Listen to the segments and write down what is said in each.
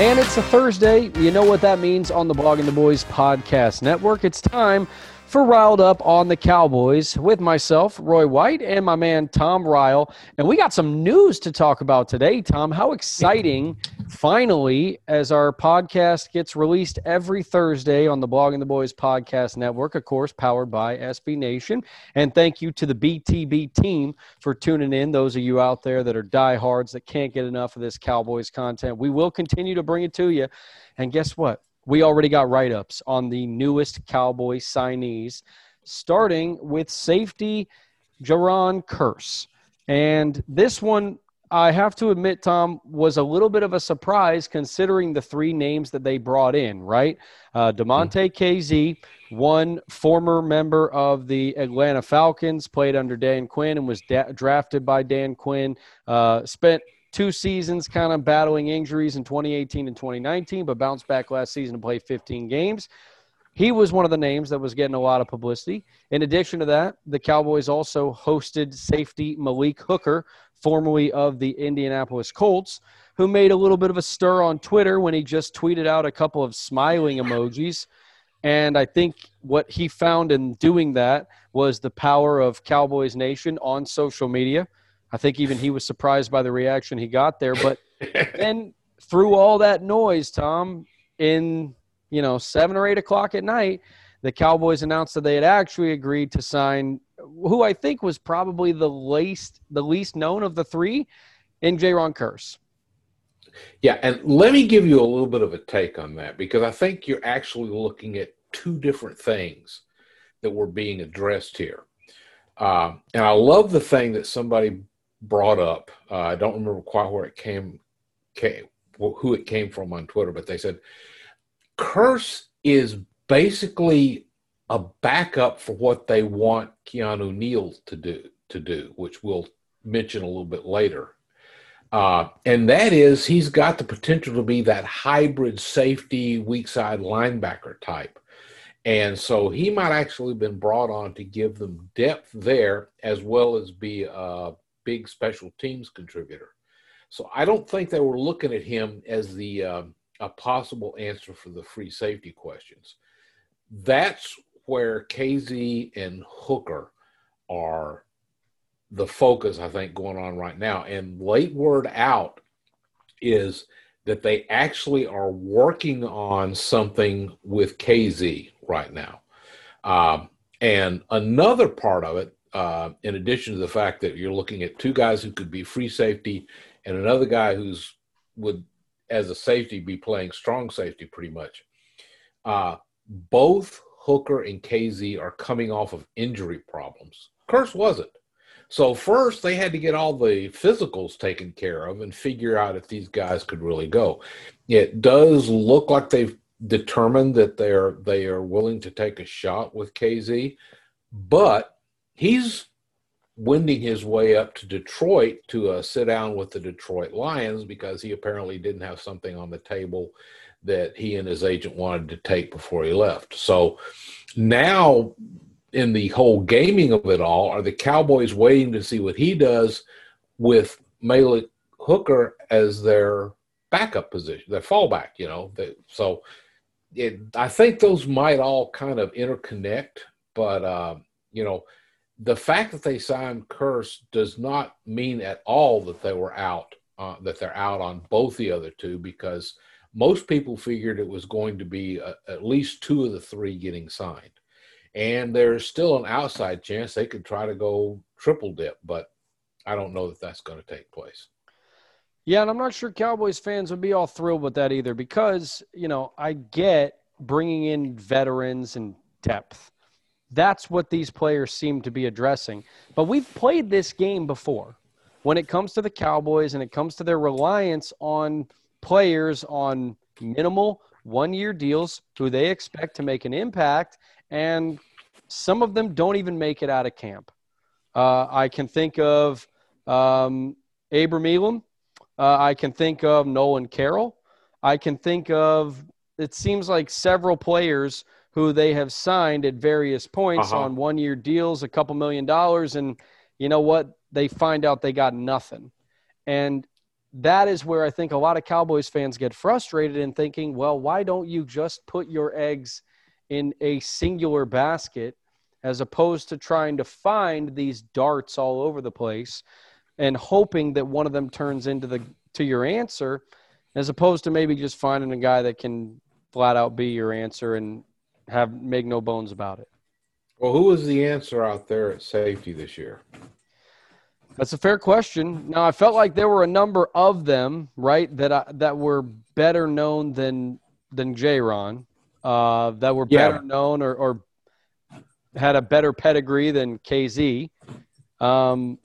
And it's a Thursday. You know what that means on the Blogging the Boys Podcast Network. It's time for Riled Up on the Cowboys with myself, Roy White, and my man, Tom Ryle. And we got some news to talk about today, Tom. How exciting, finally, as our podcast gets released every Thursday on the Blogging the Boys Podcast Network, of course, powered by SB Nation. And thank you to the BTB team for tuning in, those of you out there that are diehards that can't get enough of this Cowboys content. We will continue to bring it to you. And guess what? We already got write-ups on the newest Cowboy signees, starting with safety Jayron Kearse. And this one, I have to admit, Tom, was a little bit of a surprise considering the three names that they brought in, right? DeMonte KZ, one former member of the Atlanta Falcons, played under Dan Quinn and was drafted by Dan Quinn, spent – two seasons kind of battling injuries in 2018 and 2019, but bounced back last season to play 15 games. He was one of the names that was getting a lot of publicity. In addition to that, the Cowboys also hosted safety Malik Hooker, formerly of the Indianapolis Colts, who made a little bit of a stir on Twitter when he just tweeted out a couple of smiling emojis. And I think what he found in doing that was the power of Cowboys Nation on social media. I think even he was surprised by the reaction he got there. But then through all that noise, Tom, in, 7 or 8 o'clock at night, the Cowboys announced that they had actually agreed to sign who I think was probably the least known of the three in Jayron Kearse. Yeah, and let me give you a little bit of a take on that, because I think you're actually looking at two different things that were being addressed here. And I love the thing that somebody brought up. I don't remember quite where it came from on Twitter, but they said Kearse is basically a backup for what they want Keanu Neal to do, which we'll mention a little bit later. And that is, he's got the potential to be that hybrid safety, weak side linebacker type. And so he might actually have been brought on to give them depth there, as well as be a big special teams contributor. So I don't think they were looking at him as a possible answer for the free safety questions. That's where KZ and Hooker are the focus, I think, going on right now. And late word out is that they actually are working on something with KZ right now. And another part of it, in addition to the fact that you're looking at two guys who could be free safety and another guy who's would, as a safety, be playing strong safety pretty much. Both Hooker and KZ are coming off of injury problems. Kearse wasn't. So first they had to get all the physicals taken care of and figure out if these guys could really go. It does look like they've determined that they are willing to take a shot with KZ, but he's wending his way up to Detroit to sit down with the Detroit Lions, because he apparently didn't have something on the table that he and his agent wanted to take before he left. So now, in the whole gaming of it all, are the Cowboys waiting to see what he does with Malik Hooker as their backup position, their fallback, So I think those might all kind of interconnect, but, the fact that they signed Kearse does not mean at all that they were out, that they're out on both the other two, because most people figured it was going to be at least two of the three getting signed. And there's still an outside chance they could try to go triple dip, but I don't know that that's going to take place. Yeah, and I'm not sure Cowboys fans would be all thrilled with that either, because, I get bringing in veterans and depth. That's what these players seem to be addressing. But we've played this game before when it comes to the Cowboys and it comes to their reliance on players on minimal one-year deals who they expect to make an impact, and some of them don't even make it out of camp. I can think of Abram Elam. I can think of Nolan Carroll. I can think of, it seems like, several players who they have signed at various points on one-year deals, a couple million dollars, and you know what? They find out they got nothing. And that is where I think a lot of Cowboys fans get frustrated in thinking, well, why don't you just put your eggs in a singular basket as opposed to trying to find these darts all over the place and hoping that one of them turns into to your answer, as opposed to maybe just finding a guy that can flat out be your answer and make no bones about it. Well, who was the answer out there at safety this year? That's a fair question. Now, I felt like there were a number of them, right, that were better known than Jayron, that were better known or had a better pedigree than KZ. And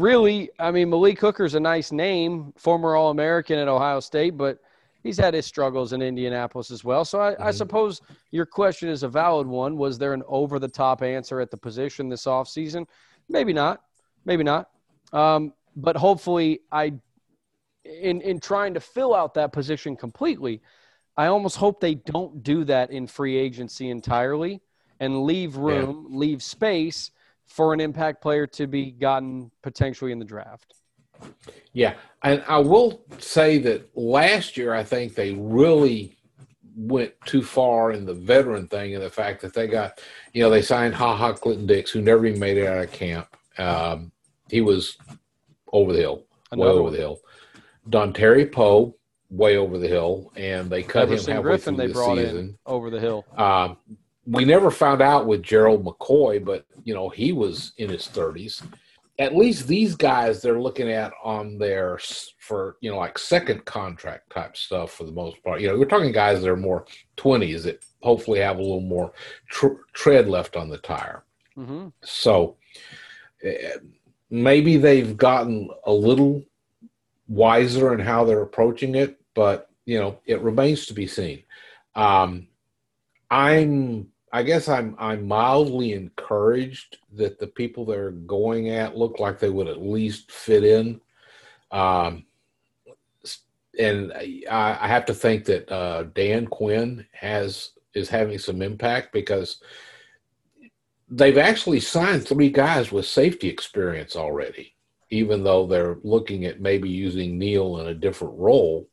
really, I mean, Malik Hooker's a nice name, former All-American at Ohio State, but he's had his struggles in Indianapolis as well. So I suppose your question is a valid one. Was there an over-the-top answer at the position this offseason? Maybe not. Maybe not. But hopefully in trying to fill out that position completely, I almost hope they don't do that in free agency entirely and leave room, leave space for an impact player to be gotten potentially in the draft. Yeah. And I will say that last year, I think they really went too far in the veteran thing and the fact that they got, they signed Ha Ha Clinton Dix, who never even made it out of camp. He was over the hill, the hill. Don Terry Poe, way over the hill, and they cut him halfway Griffin through the season. Over the hill. We never found out with Gerald McCoy, but he was in his 30s. At least these guys they're looking at on their like second contract type stuff for the most part. We're talking guys that are more 20s that hopefully have a little more tread left on the tire. Mm-hmm. So. Maybe they've gotten a little wiser in how they're approaching it, but, it remains to be seen. I'm mildly encouraged that the people they're going at look like they would at least fit in. And I have to think that Dan Quinn is having some impact because – they've actually signed 3 guys with safety experience already, even though they're looking at maybe using Neal in a different role,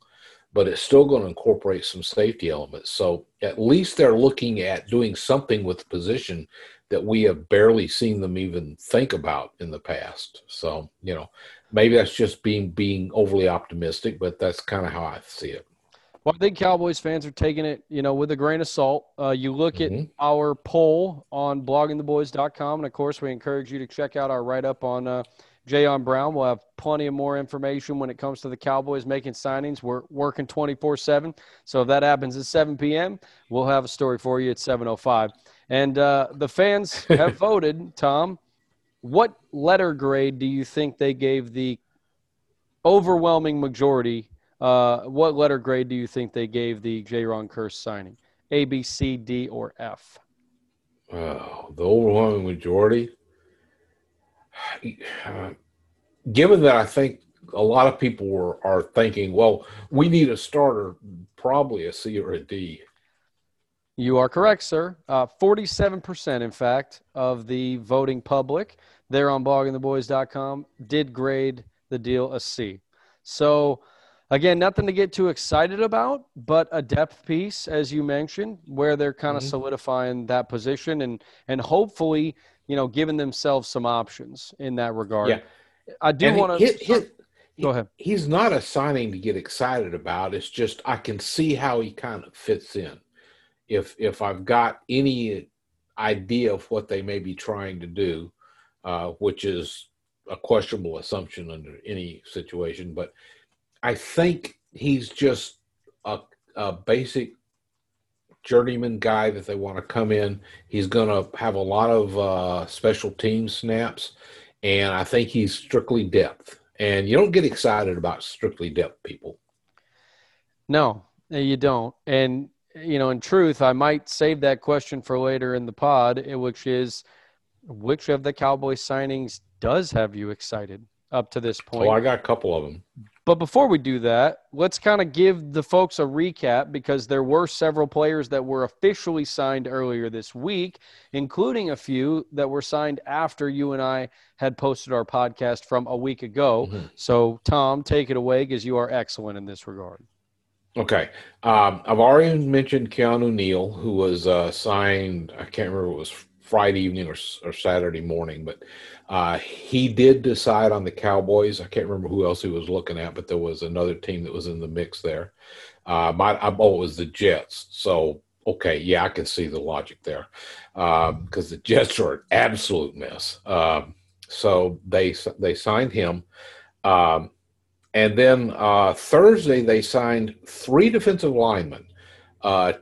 but it's still going to incorporate some safety elements. So at least they're looking at doing something with the position that we have barely seen them even think about in the past. So, maybe that's just being overly optimistic, but that's kind of how I see it. Well, I think Cowboys fans are taking it, with a grain of salt. You look at our poll on bloggingtheboys.com, and, of course, we encourage you to check out our write-up on Jayon Brown. We'll have plenty of more information when it comes to the Cowboys making signings. We're working 24/7, so if that happens at 7 p.m., we'll have a story for you at 7:05. And the fans have voted, Tom. What letter grade do you think they gave the overwhelming majority? What letter grade do you think they gave the Jayron Kearse signing? A, B, C, D, or F? Oh, the overwhelming majority. Given that I think a lot of people are thinking, well, we need a starter, probably a C or a D. You are correct, sir. 47%, in fact, of the voting public there on bloggingtheboys.com did grade the deal a C. So, again, nothing to get too excited about, but a depth piece, as you mentioned, where they're kind of solidifying that position and hopefully, giving themselves some options in that regard. Yeah. I do want to – go ahead. He's not a signing to get excited about. It's just I can see how he kind of fits in. If I've got any idea of what they may be trying to do, which is a questionable assumption under any situation, but – I think he's just a basic journeyman guy that they want to come in. He's going to have a lot of special team snaps, and I think he's strictly depth. And you don't get excited about strictly depth people. No, you don't. And, in truth, I might save that question for later in the pod, which is, which of the Cowboys signings does have you excited? up to this point. Well, I got a couple of them. But before we do that, let's kind of give the folks a recap, because there were several players that were officially signed earlier this week, including a few that were signed after you and I had posted our podcast from a week ago. Mm-hmm. So, Tom, take it away, because you are excellent in this regard. Okay. I've already mentioned Keanu Neal, who was signed – I can't remember if it was Friday evening or Saturday morning, but he did decide on the Cowboys. I can't remember who else he was looking at, but there was another team that was in the mix there. It was the Jets. So, okay, yeah, I can see the logic there, because the Jets are an absolute mess. So they signed him. And then Thursday they signed three defensive linemen,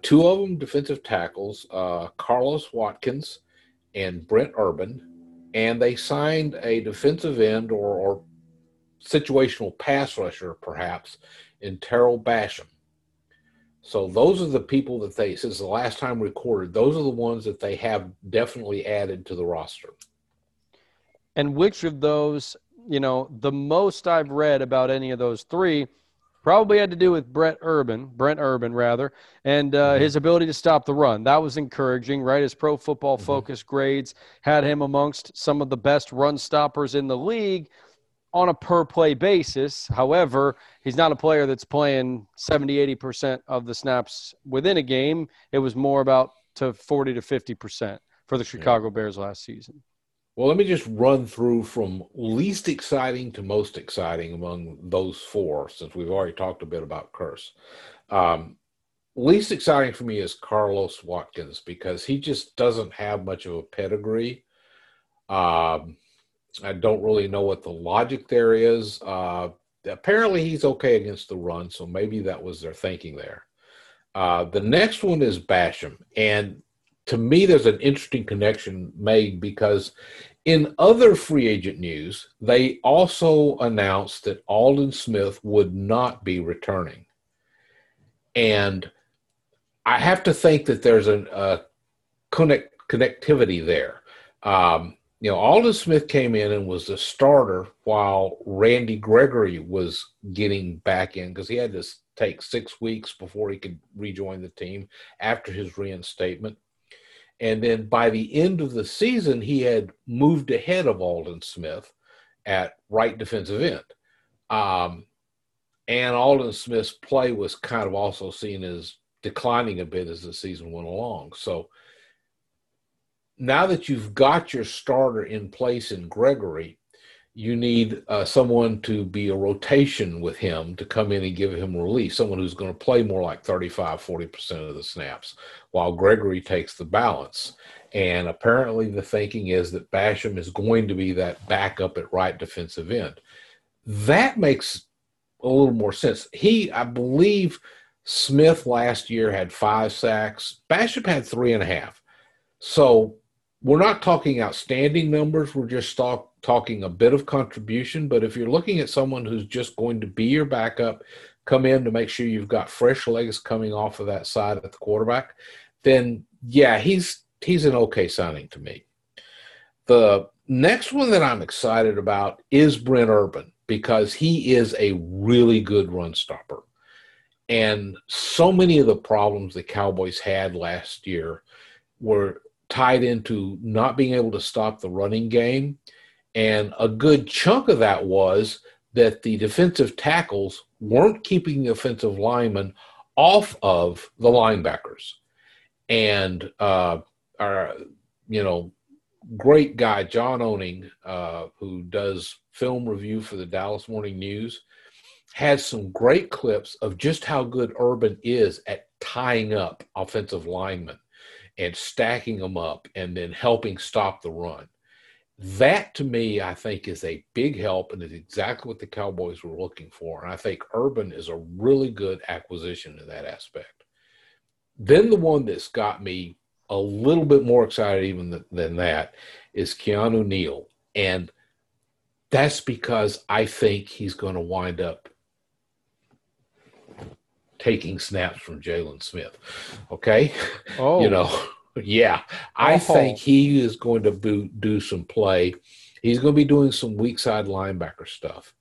two of them defensive tackles, Carlos Watkins and Brent Urban, and they signed a defensive end or situational pass rusher, perhaps, in Tarell Basham. So those are the people that they, since the last time recorded, those are the ones that they have definitely added to the roster. And which of those, you know, the most I've read about any of those three probably had to do with Brent Urban, and his ability to stop the run. That was encouraging, right? His Pro Football Focus grades had him amongst some of the best run stoppers in the league on a per-play basis. However, he's not a player that's playing 70, 80% of the snaps within a game. It was more about to 40 to 50% for the Chicago Bears last season. Well, let me just run through from least exciting to most exciting among those four, since we've already talked a bit about Kearse. Least exciting for me is Carlos Watkins, because he just doesn't have much of a pedigree. I don't really know what the logic there is. Apparently he's okay against the run, so maybe that was their thinking there. The next one is Basham, and to me, there's an interesting connection made, because in other free agent news, they also announced that Aldon Smith would not be returning. And I have to think that there's a connectivity there. Aldon Smith came in and was the starter while Randy Gregory was getting back in, because he had to take 6 weeks before he could rejoin the team after his reinstatement. And then by the end of the season, he had moved ahead of Aldon Smith at right defensive end. And Aldon Smith's play was kind of also seen as declining a bit as the season went along. So now that you've got your starter in place in Gregory, you need someone to be a rotation with him, to come in and give him relief, someone who's going to play more like 35, 40% of the snaps while Gregory takes the balance. And apparently the thinking is that Basham is going to be that backup at right defensive end. That makes a little more sense. I believe Smith last year had 5 sacks. Basham had 3.5. So we're not talking outstanding numbers. We're just talking a bit of contribution, but if you're looking at someone who's just going to be your backup, come in to make sure you've got fresh legs coming off of that side at the quarterback, then yeah, he's an okay signing to me. The next one that I'm excited about is Brent Urban, because he is a really good run stopper. And so many of the problems the Cowboys had last year were tied into not being able to stop the running game. And a good chunk of that was that the defensive tackles weren't keeping the offensive linemen off of the linebackers. And our great guy, John Owning, who does film review for the Dallas Morning News, has some great clips of just how good Urban is at tying up offensive linemen and stacking them up and then helping stop the run. That, to me, I think is a big help and is exactly what the Cowboys were looking for. And I think Urban is a really good acquisition in that aspect. Then the one that's got me a little bit more excited even than that is Keanu Neal. And that's because I think he's going to wind up taking snaps from Jaylon Smith. Okay? Oh. Yeah, I think he is going to do some play He's going to be doing some weak side linebacker stuff.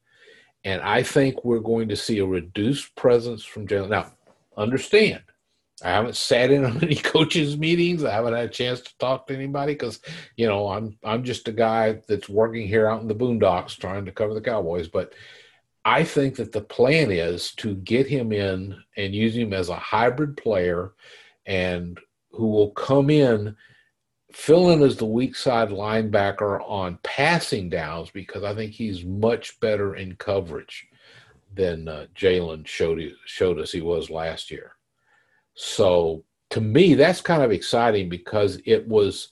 And I think we're going to see a reduced presence from Jaylon. Now, understand, I haven't sat in on any coaches' meetings. I haven't had a chance to talk to anybody because, you know, I'm just a guy that's working here out in the boondocks trying to cover the Cowboys. But I think that the plan is to get him in and use him as a hybrid player and who will come in, fill in as the weak side linebacker on passing downs, because I think he's much better in coverage than Jaylon showed us he was last year. So to me, that's kind of exciting because it was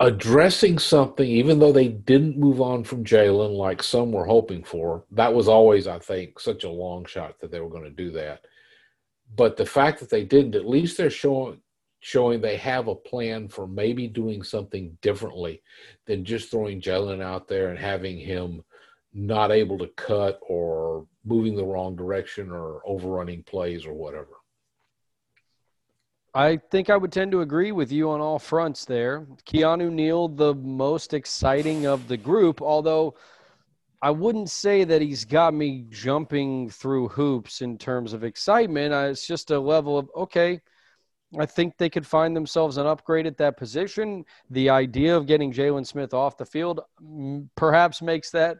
addressing something, even though they didn't move on from Jaylon like some were hoping for. That was always, I think, such a long shot that they were going to do that. But the fact that they didn't, at least they're showing they have a plan for maybe doing something differently than just throwing Jaylon out there and having him not able to cut or moving the wrong direction or overrunning plays or whatever. I think I would tend to agree with you on all fronts there. Keanu Neal, the most exciting of the group, although I wouldn't say that he's got me jumping through hoops in terms of excitement. It's just a level of, okay, I think they could find themselves an upgrade at that position. The idea of getting Jaylon Smith off the field perhaps makes that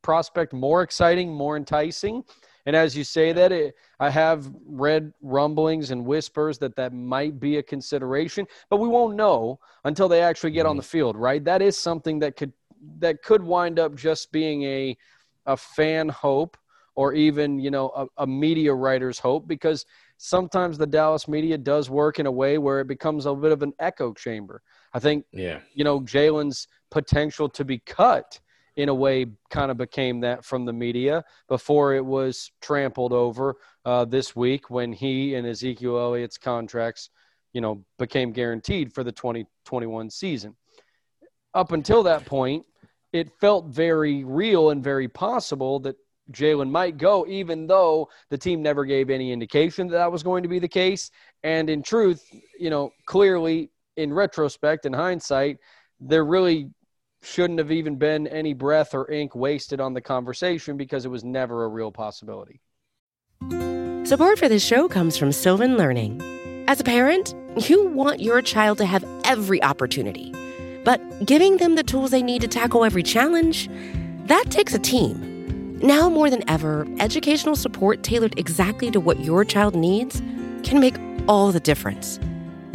prospect more exciting, more enticing. And as you say that, I have read rumblings and whispers that might be a consideration, but we won't know until they actually get on the field, right? That is something that could wind up just being a fan hope or even, you know, a media writer's hope, because sometimes the Dallas media does work in a way where it becomes a bit of an echo chamber. I think, you know, Jaylon's potential to be cut in a way kind of became that from the media before it was trampled over this week when he and Ezekiel Elliott's contracts, you know, became guaranteed for the 2021 season. Up until that point, it felt very real and very possible that Jaylon might go, even though the team never gave any indication that was going to be the case. And in truth, you know, clearly in retrospect and hindsight, there really shouldn't have even been any breath or ink wasted on the conversation because it was never a real possibility. Support for this show comes from Sylvan Learning. As a parent, you want your child to have every opportunity, but giving them the tools they need to tackle every challenge, that takes a team. Now more than ever, educational support tailored exactly to what your child needs can make all the difference.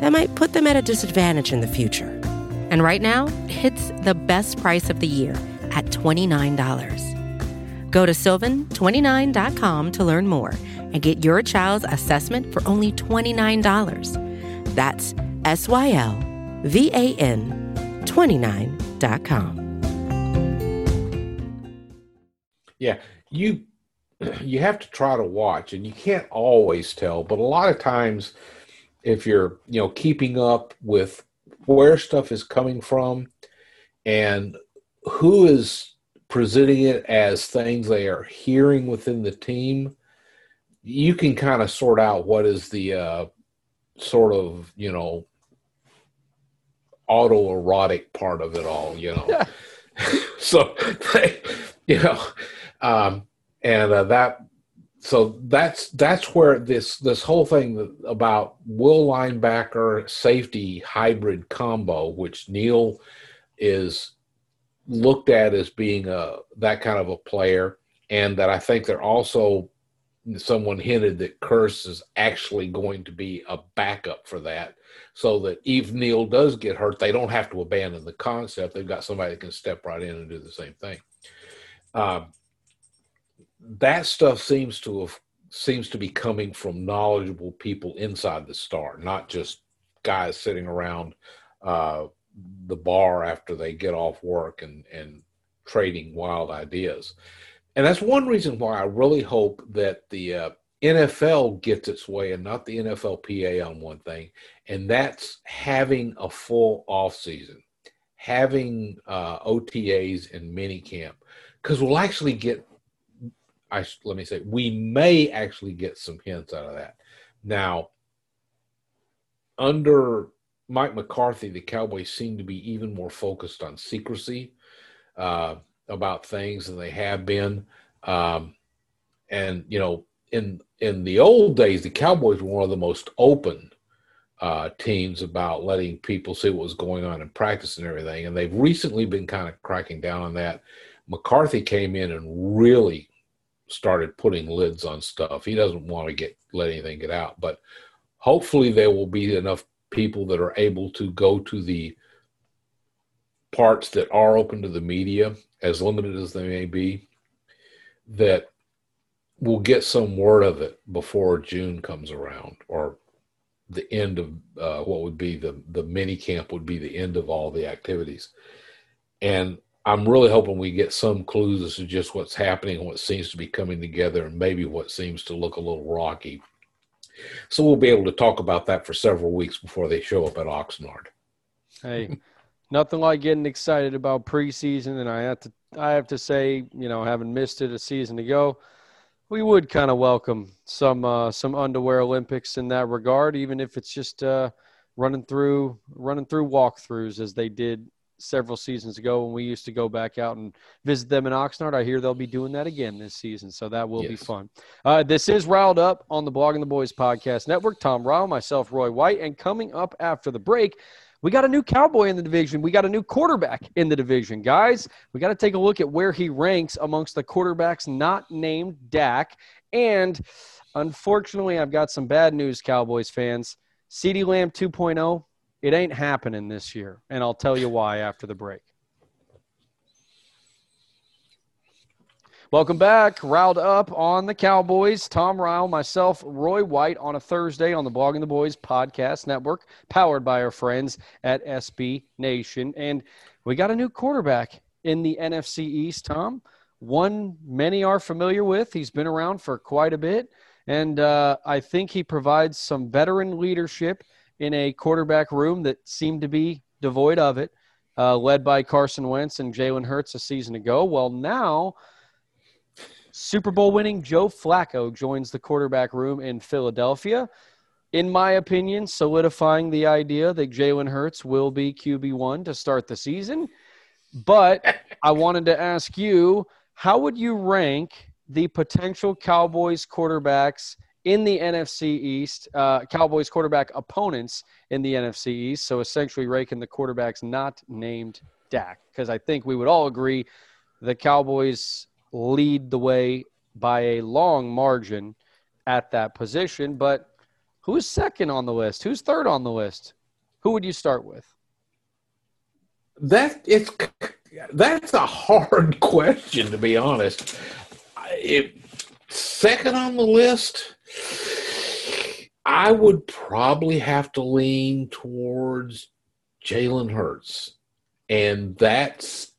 that might put them at a disadvantage in the future. And right now, it's the best price of the year at $29. Go to sylvan29.com to learn more and get your child's assessment for only $29. That's SYLVAN29.com. Yeah, you have to try to watch, and you can't always tell, but a lot of times, if you're, you know, keeping up with where stuff is coming from and who is presenting it as things they are hearing within the team, you can kind of sort out what is the sort of, you know, autoerotic part of it all, you know. So, you know, So that's where this whole thing about will linebacker safety hybrid combo, which Neal is looked at as being that kind of a player, and that I think they're also, someone hinted that Kearse is actually going to be a backup for that, so that if Neal does get hurt, they don't have to abandon the concept. They've got somebody that can step right in and do the same thing. That stuff seems to be coming from knowledgeable people inside the star, not just guys sitting around the bar after they get off work and trading wild ideas. And that's one reason why I really hope that the NFL gets its way and not the NFLPA on one thing, and that's having a full offseason, having OTAs and minicamp, because we'll actually get, we may actually get some hints out of that. Now, under Mike McCarthy, the Cowboys seem to be even more focused on secrecy about things than they have been. And, you know, in the old days, the Cowboys were one of the most open teams about letting people see what was going on in practice and everything. And they've recently been kind of cracking down on that. McCarthy came in and really started putting lids on stuff. He doesn't want to let anything get out, but hopefully there will be enough people that are able to go to the parts that are open to the media, as limited as they may be, that we'll get some word of it before June comes around, or the end of what would be the mini camp would be the end of all the activities. And I'm really hoping we get some clues as to just what's happening and what seems to be coming together, and maybe what seems to look a little rocky. So we'll be able to talk about that for several weeks before they show up at Oxnard. Hey, nothing like getting excited about preseason. And I have to say, you know, having missed it a season ago, we would kind of welcome some underwear Olympics in that regard, even if it's just running through walkthroughs as they did several seasons ago when we used to go back out and visit them in Oxnard. I hear they'll be doing that again this season, so that will be fun. This is Riled Up on the Blogging the Boys Podcast Network. Tom Ryle, myself, Roy White, and coming up after the break, we got a new Cowboy in the division. We got a new quarterback in the division. Guys, we got to take a look at where he ranks amongst the quarterbacks not named Dak. And unfortunately, I've got some bad news, Cowboys fans. CeeDee Lamb 2.0, it ain't happening this year, and I'll tell you why after the break. Welcome back. Riled Up on the Cowboys. Tom Ryle, myself, Roy White, on a Thursday on the Blogging the Boys Podcast Network, powered by our friends at SB Nation. And we got a new quarterback in the NFC East, Tom. One many are familiar with. He's been around for quite a bit, and I think he provides some veteran leadership in a quarterback room that seemed to be devoid of it, led by Carson Wentz and Jaylen Hurts a season ago. Well, now – Super Bowl-winning Joe Flacco joins the quarterback room in Philadelphia, in my opinion, solidifying the idea that Jaylen Hurts will be QB1 to start the season. But I wanted to ask you, how would you rank the potential Cowboys quarterbacks in the NFC East, Cowboys quarterback opponents in the NFC East, so essentially ranking the quarterbacks not named Dak? Because I think we would all agree the Cowboys – lead the way by a long margin at that position. But who's second on the list? Who's third on the list? Who would you start with? That's a hard question, to be honest. Second on the list, I would probably have to lean towards Jaylen Hurts. And that's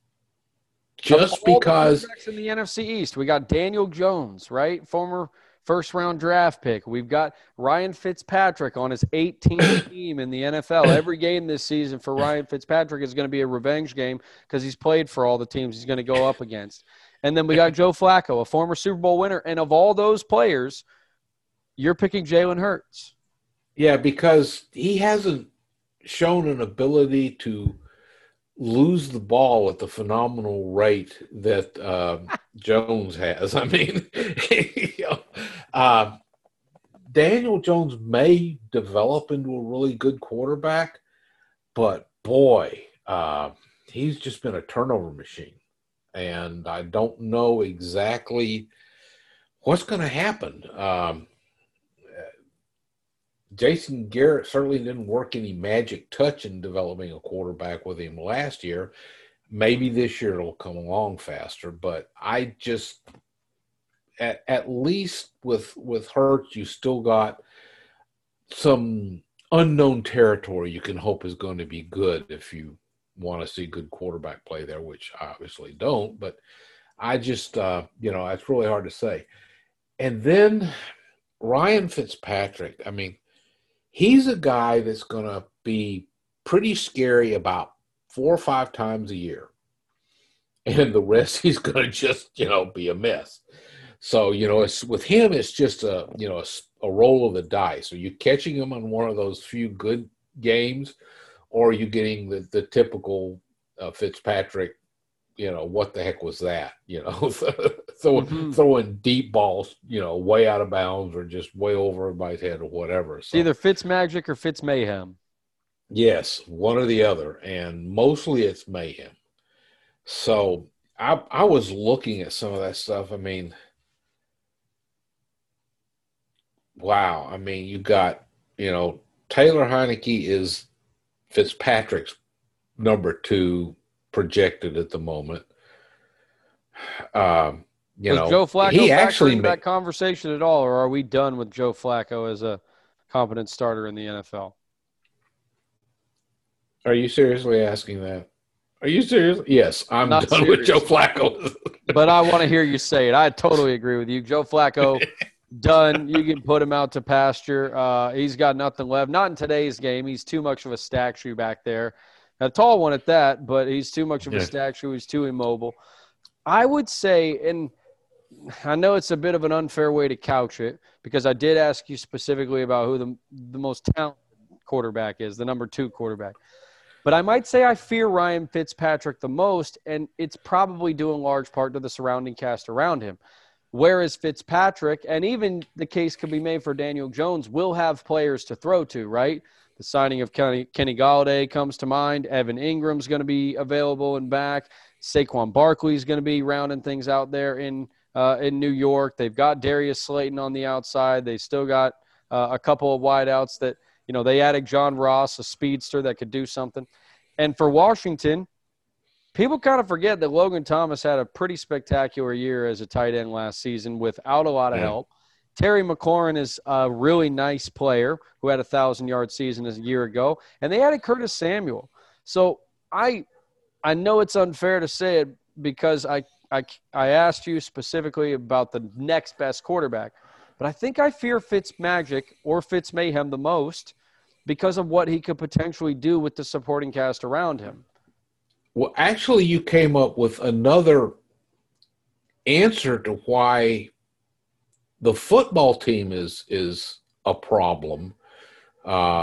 just because in the NFC East, we got Daniel Jones, right? Former first-round draft pick. We've got Ryan Fitzpatrick on his 18th team in the NFL. Every game this season for Ryan Fitzpatrick is going to be a revenge game because he's played for all the teams he's going to go up against. And then we got Joe Flacco, a former Super Bowl winner. And of all those players, you're picking Jaylen Hurts. Yeah, because he hasn't shown an ability to lose the ball at the phenomenal rate that Jones has. I mean, you know, Daniel Jones may develop into a really good quarterback, but boy, he's just been a turnover machine. And I don't know exactly what's going to happen. Jason Garrett certainly didn't work any magic touch in developing a quarterback with him last year. Maybe this year it'll come along faster, but I just at least with Hurts, you still got some unknown territory you can hope is going to be good if you want to see good quarterback play there, which I obviously don't, but I just, it's really hard to say. And then Ryan Fitzpatrick, I mean, he's a guy that's going to be pretty scary about 4 or 5 times a year. And the rest, he's going to just, be a mess. So, it's with him, it's just a roll of the dice. Are you catching him on one of those few good games, or are you getting the typical Fitzpatrick, what the heck was that, throwing deep balls, way out of bounds or just way over everybody's head or whatever. So, either Fitz Magic or Fitz Mayhem. Yes, one or the other, and mostly it's mayhem. So I was looking at some of that stuff. I mean, wow. I mean, you got, Taylor Heineke is Fitzpatrick's number 2 projected at the moment. Was Joe Flacco he actually in that conversation at all, or are we done with Joe Flacco as a competent starter in the NFL? Are you seriously asking that? Are you serious? Yes, I'm not done serious with Joe Flacco. But I want to hear you say it. I totally agree with you. Joe Flacco, done. You can put him out to pasture. He's got nothing left. Not in today's game. He's too much of a statue back there. A tall one at that, but he's too much of a statue. He's too immobile. I would say, and I know it's a bit of an unfair way to couch it, because I did ask you specifically about who the most talented quarterback is, the number 2 quarterback. But I might say I fear Ryan Fitzpatrick the most, and it's probably due in large part to the surrounding cast around him. Whereas Fitzpatrick, and even the case could be made for Daniel Jones, will have players to throw to, right? The signing of Kenny Galladay comes to mind. Evan Ingram's going to be available and back. Saquon Barkley's going to be rounding things out there in New York. They've got Darius Slayton on the outside. They still got a couple of wideouts that – they added John Ross, a speedster that could do something. And for Washington, people kind of forget that Logan Thomas had a pretty spectacular year as a tight end last season without a lot of help. Terry McLaurin is a really nice player who had a 1,000-yard season a year ago. And they added Curtis Samuel. So I know it's unfair to say it, because I asked you specifically about the next best quarterback. But I think I fear Fitz Magic or Fitz Mayhem the most because of what he could potentially do with the supporting cast around him. Well, actually, you came up with another answer to why the football team is a problem,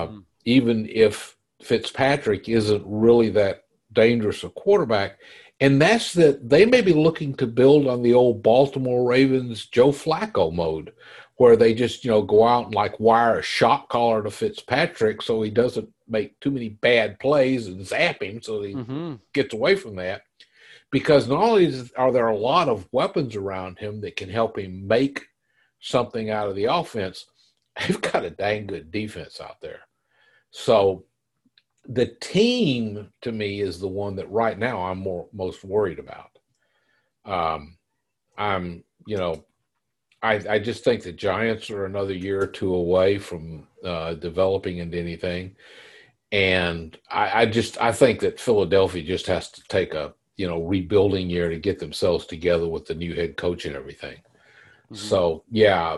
even if Fitzpatrick isn't really that dangerous a quarterback. And that's that they may be looking to build on the old Baltimore Ravens Joe Flacco mode, where they just, go out and like wire a shot caller to Fitzpatrick so he doesn't make too many bad plays and zap him so he gets away from that. Because not only are there a lot of weapons around him that can help him make something out of the offense, they've got a dang good defense out there. So the team, to me, is the one that right now I'm most worried about. I just think the Giants are another year or two away from developing into anything. And I think that Philadelphia just has to take a, rebuilding year to get themselves together with the new head coach and everything. Mm-hmm. So, yeah,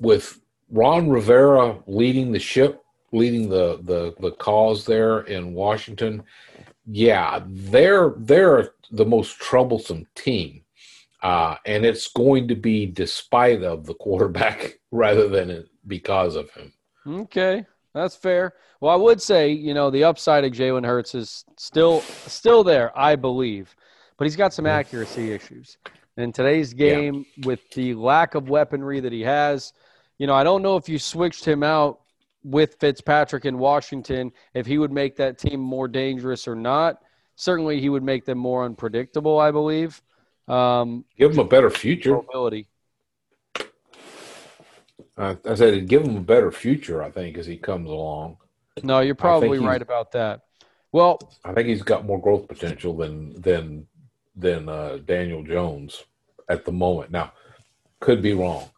with Ron Rivera leading the ship, leading the cause there in Washington, they're the most troublesome team. And it's going to be despite of the quarterback rather than because of him. Okay, that's fair. Well, I would say, the upside of Jaylen Hurts is still there, I believe. But he's got some accuracy issues. And in today's game, with the lack of weaponry that he has, I don't know if you switched him out with Fitzpatrick in Washington, if he would make that team more dangerous or not. Certainly he would make them more unpredictable, I believe. Give them a better future. I said it'd give him a better future, I think, as he comes along. No, you're probably right about that. Well, I think he's got more growth potential than Daniel Jones at the moment. Now, could be wrong.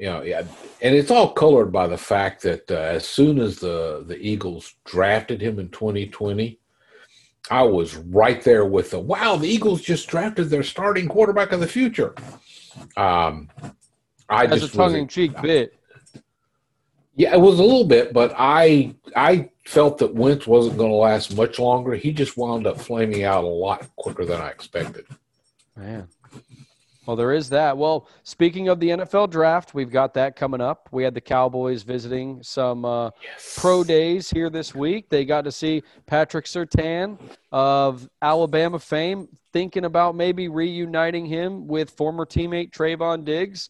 And it's all colored by the fact that as soon as the Eagles drafted him in 2020, I was right there with the, wow, the Eagles just drafted their starting quarterback of the future. That's a tongue-in-cheek bit. Yeah, it was a little bit, but I felt that Wentz wasn't going to last much longer. He just wound up flaming out a lot quicker than I expected. Man. Well, there is that. Well, speaking of the NFL draft, we've got that coming up. We had the Cowboys visiting some pro days here this week. They got to see Patrick Surtain of Alabama fame, thinking about maybe reuniting him with former teammate Trayvon Diggs,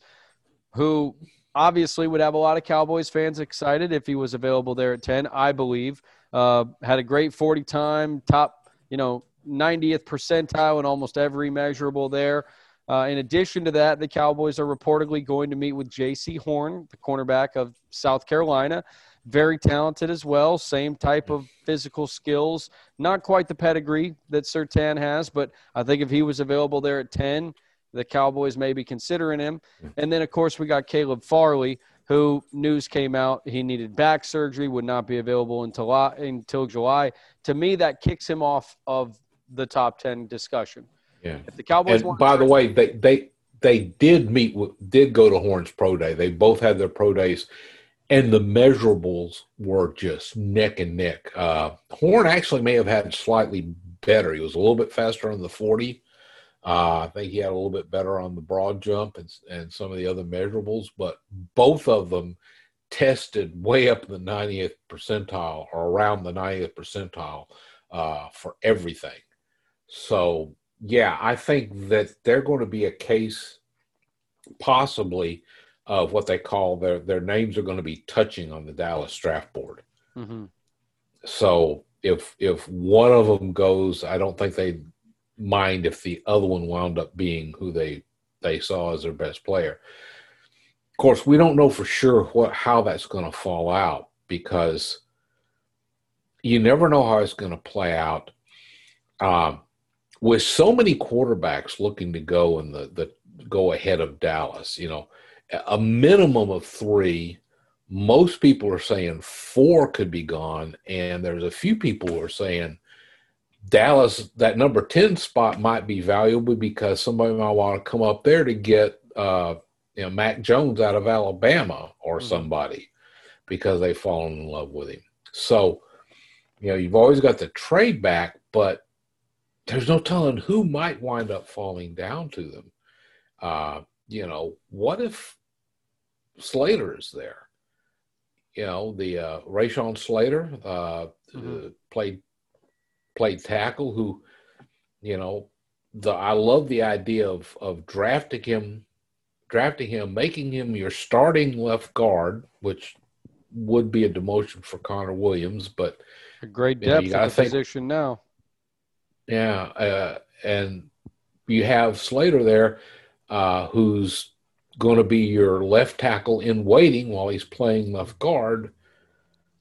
who obviously would have a lot of Cowboys fans excited if he was available there at 10, I believe. Had a great 40-time, top, 90th percentile in almost every measurable there. In addition to that, the Cowboys are reportedly going to meet with J.C. Horn, the cornerback of South Carolina. Very talented as well. Same type of physical skills. Not quite the pedigree that Surtain has, but I think if he was available there at 10, the Cowboys may be considering him. And then, of course, we got Caleb Farley, who news came out he needed back surgery, would not be available until July. To me, that kicks him off of the top 10 discussion. Yeah. If the Cowboys and by the way, they did go to Horn's pro day. They both had their pro days, and the measurables were just neck and neck. Horn actually may have had slightly better. He was a little bit faster on the 40. I think he had a little bit better on the broad jump and some of the other measurables, but both of them tested way up the 90th percentile or around the 90th percentile for everything. So yeah, I think that they're going to be a case possibly of what they call their names are going to be touching on the Dallas draft board. Mm-hmm. So if one of them goes, I don't think they'd mind if the other one wound up being who they saw as their best player. Of course, we don't know for sure how that's going to fall out because you never know how it's going to play out. With so many quarterbacks looking to go in the go ahead of Dallas, a minimum of 3, most people are saying 4 could be gone, and there's a few people who are saying Dallas, that number 10 spot might be valuable because somebody might want to come up there to get Mac Jones out of Alabama or somebody because they've fallen in love with him. So, you've always got the trade back, but there's no telling who might wind up falling down to them. What if Slater is there? The Rashawn Slater played tackle who, I love the idea of drafting him, making him your starting left guard, which would be a demotion for Connor Williams, but a great depth at the position now. Yeah, and you have Slater there who's going to be your left tackle in waiting while he's playing left guard.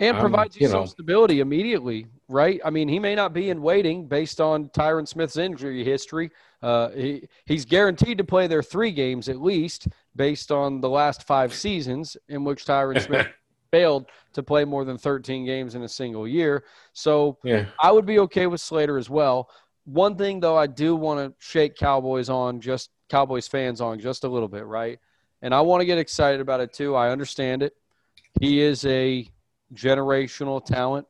And provides you some stability immediately, right? I mean, he may not be in waiting based on Tyron Smith's injury history. He's guaranteed to play their 3 games at least based on the last 5 seasons in which Tyron Smith – failed to play more than 13 games in a single year. So yeah. I would be okay with Slater as well. One thing, though, I do want to shake Cowboys fans on just a little bit, right? And I want to get excited about it, too. I understand it. He is a generational talent,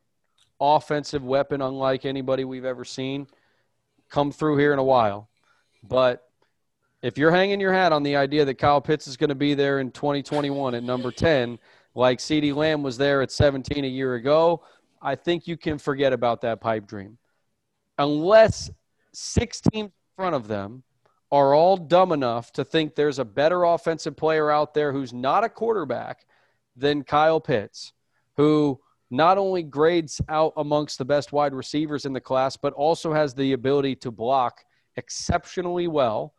offensive weapon unlike anybody we've ever seen come through here in a while. But if you're hanging your hat on the idea that Kyle Pitts is going to be there in 2021 at number 10 – like CeeDee Lamb was there at 17 a year ago, I think you can forget about that pipe dream. Unless 6 teams in front of them are all dumb enough to think there's a better offensive player out there who's not a quarterback than Kyle Pitts, who not only grades out amongst the best wide receivers in the class, but also has the ability to block exceptionally well,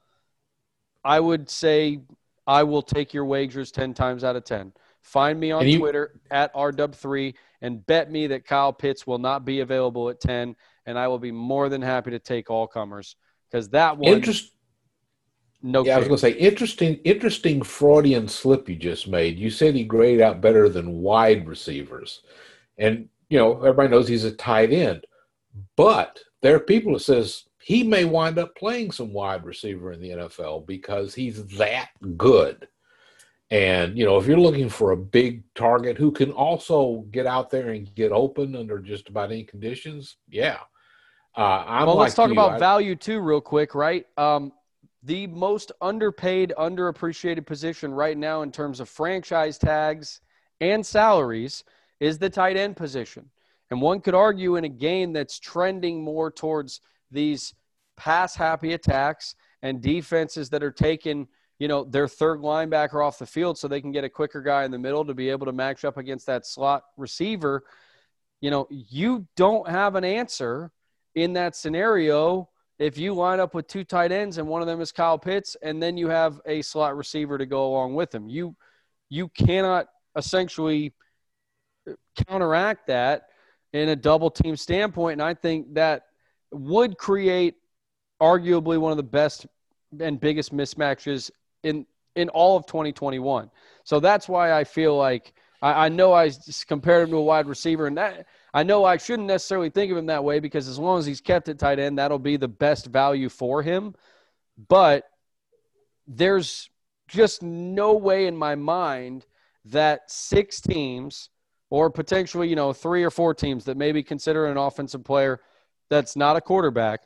I would say I will take your wagers 10 times out of 10. Find me on Twitter at RW3 and bet me that Kyle Pitts will not be available at 10, and I will be more than happy to take all comers because that one. I was going to say interesting Freudian slip you just made. You said he graded out better than wide receivers, and everybody knows he's a tight end, but There are people that says he may wind up playing some wide receiver in the NFL because he's that good. And, you know, if you're looking for a big target who can also get out there and get open under just about any conditions, yeah. Let's talk about value too real quick, right? The most underpaid, underappreciated position right now in terms of franchise tags and salaries is the tight end position. And one could argue in a game that's trending more towards these pass-happy attacks and defenses that are taking, you know, their third linebacker off the field so they can get a quicker guy in the middle to be able to match up against that slot receiver, you know, you don't have an answer in that scenario if you line up with two tight ends and one of them is Kyle Pitts and then you have a slot receiver to go along with him. You cannot essentially counteract that in a double-team standpoint, and I think that would create arguably one of the best and biggest mismatches in all of 2021. So that's why I feel like I know I compared him to a wide receiver, and that I know I shouldn't necessarily think of him that way because as long as he's kept at tight end, that'll be the best value for him. But there's just no way in my mind that six teams or potentially, you know, three or four teams that maybe consider an offensive player that's not a quarterback,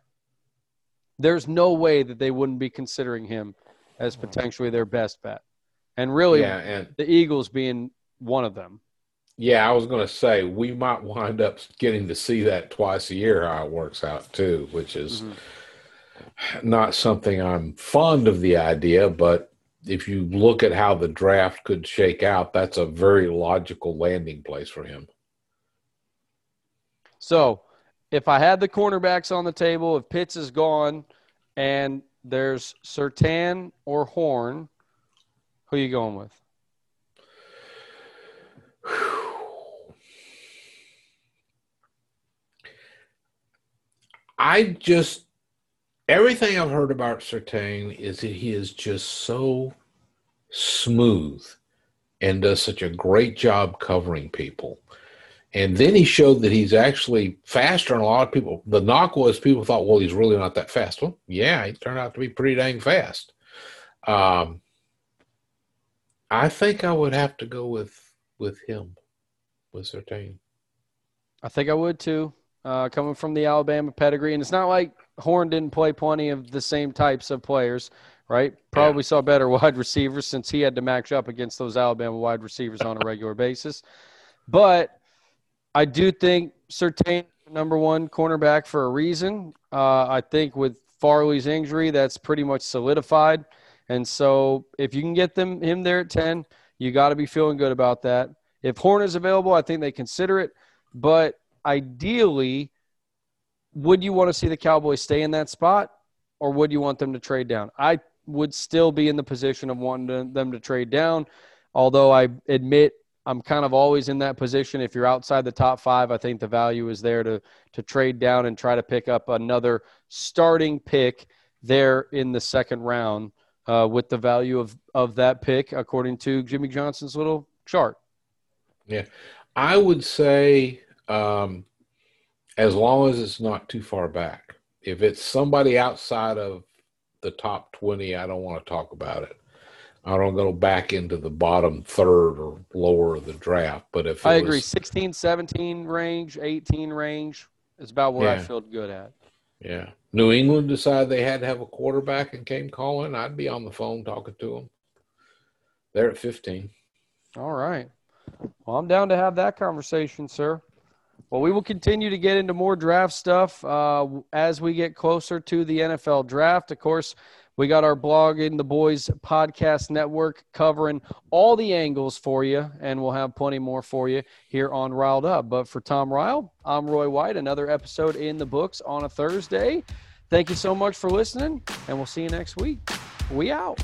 there's no way that they wouldn't be considering him as potentially their best bet. And really, the Eagles being one of them. Yeah, I was going to say, we might wind up getting to see that twice a year, how it works out too, which is not something I'm fond of the idea, but if you look at how the draft could shake out, that's a very logical landing place for him. So if I had the cornerbacks on the table, if Pitts is gone and there's Surtain or Horn, who are you going with? Everything I've heard about Surtain is that he is just so smooth and does such a great job covering people. And then he showed that he's actually faster than a lot of people. The knock was people thought, well, he's really not that fast. Well, yeah, he turned out to be pretty dang fast. I think I would have to go with him, with Surtain. I think I would too. Coming from the Alabama pedigree. And it's not like Horn didn't play plenty of the same types of players, right? Probably saw better wide receivers since he had to match up against those Alabama wide receivers on a regular basis. But I do think Surtain, number one cornerback for a reason. I think with Farley's injury, that's pretty much solidified. And so if you can get him there at 10, you got to be feeling good about that. If Horn is available, I think they consider it. But ideally, would you want to see the Cowboys stay in that spot or would you want them to trade down? I would still be in the position of wanting them to trade down, although I admit I'm kind of always in that position. If you're outside the top five, I think the value is there to trade down and try to pick up another starting pick there in the second round with the value of that pick, according to Jimmy Johnson's little chart. Yeah, I would say as long as it's not too far back. If it's somebody outside of the top 20, I don't want to talk about it. I don't go back into the bottom third or lower of the draft. But if I agree, 16, 17 range, 18 range is about where I feel good at. Yeah. New England decided they had to have a quarterback and came calling, I'd be on the phone talking to them. They're at 15. All right. Well, I'm down to have that conversation, sir. Well, we will continue to get into more draft stuff as we get closer to the NFL draft. Of course, we got our Blogging the Boys Podcast Network covering all the angles for you, and we'll have plenty more for you here on Riled Up. But for Tom Ryle, I'm Roy White, another episode in the books on a Thursday. Thank you so much for listening, and we'll see you next week. We out.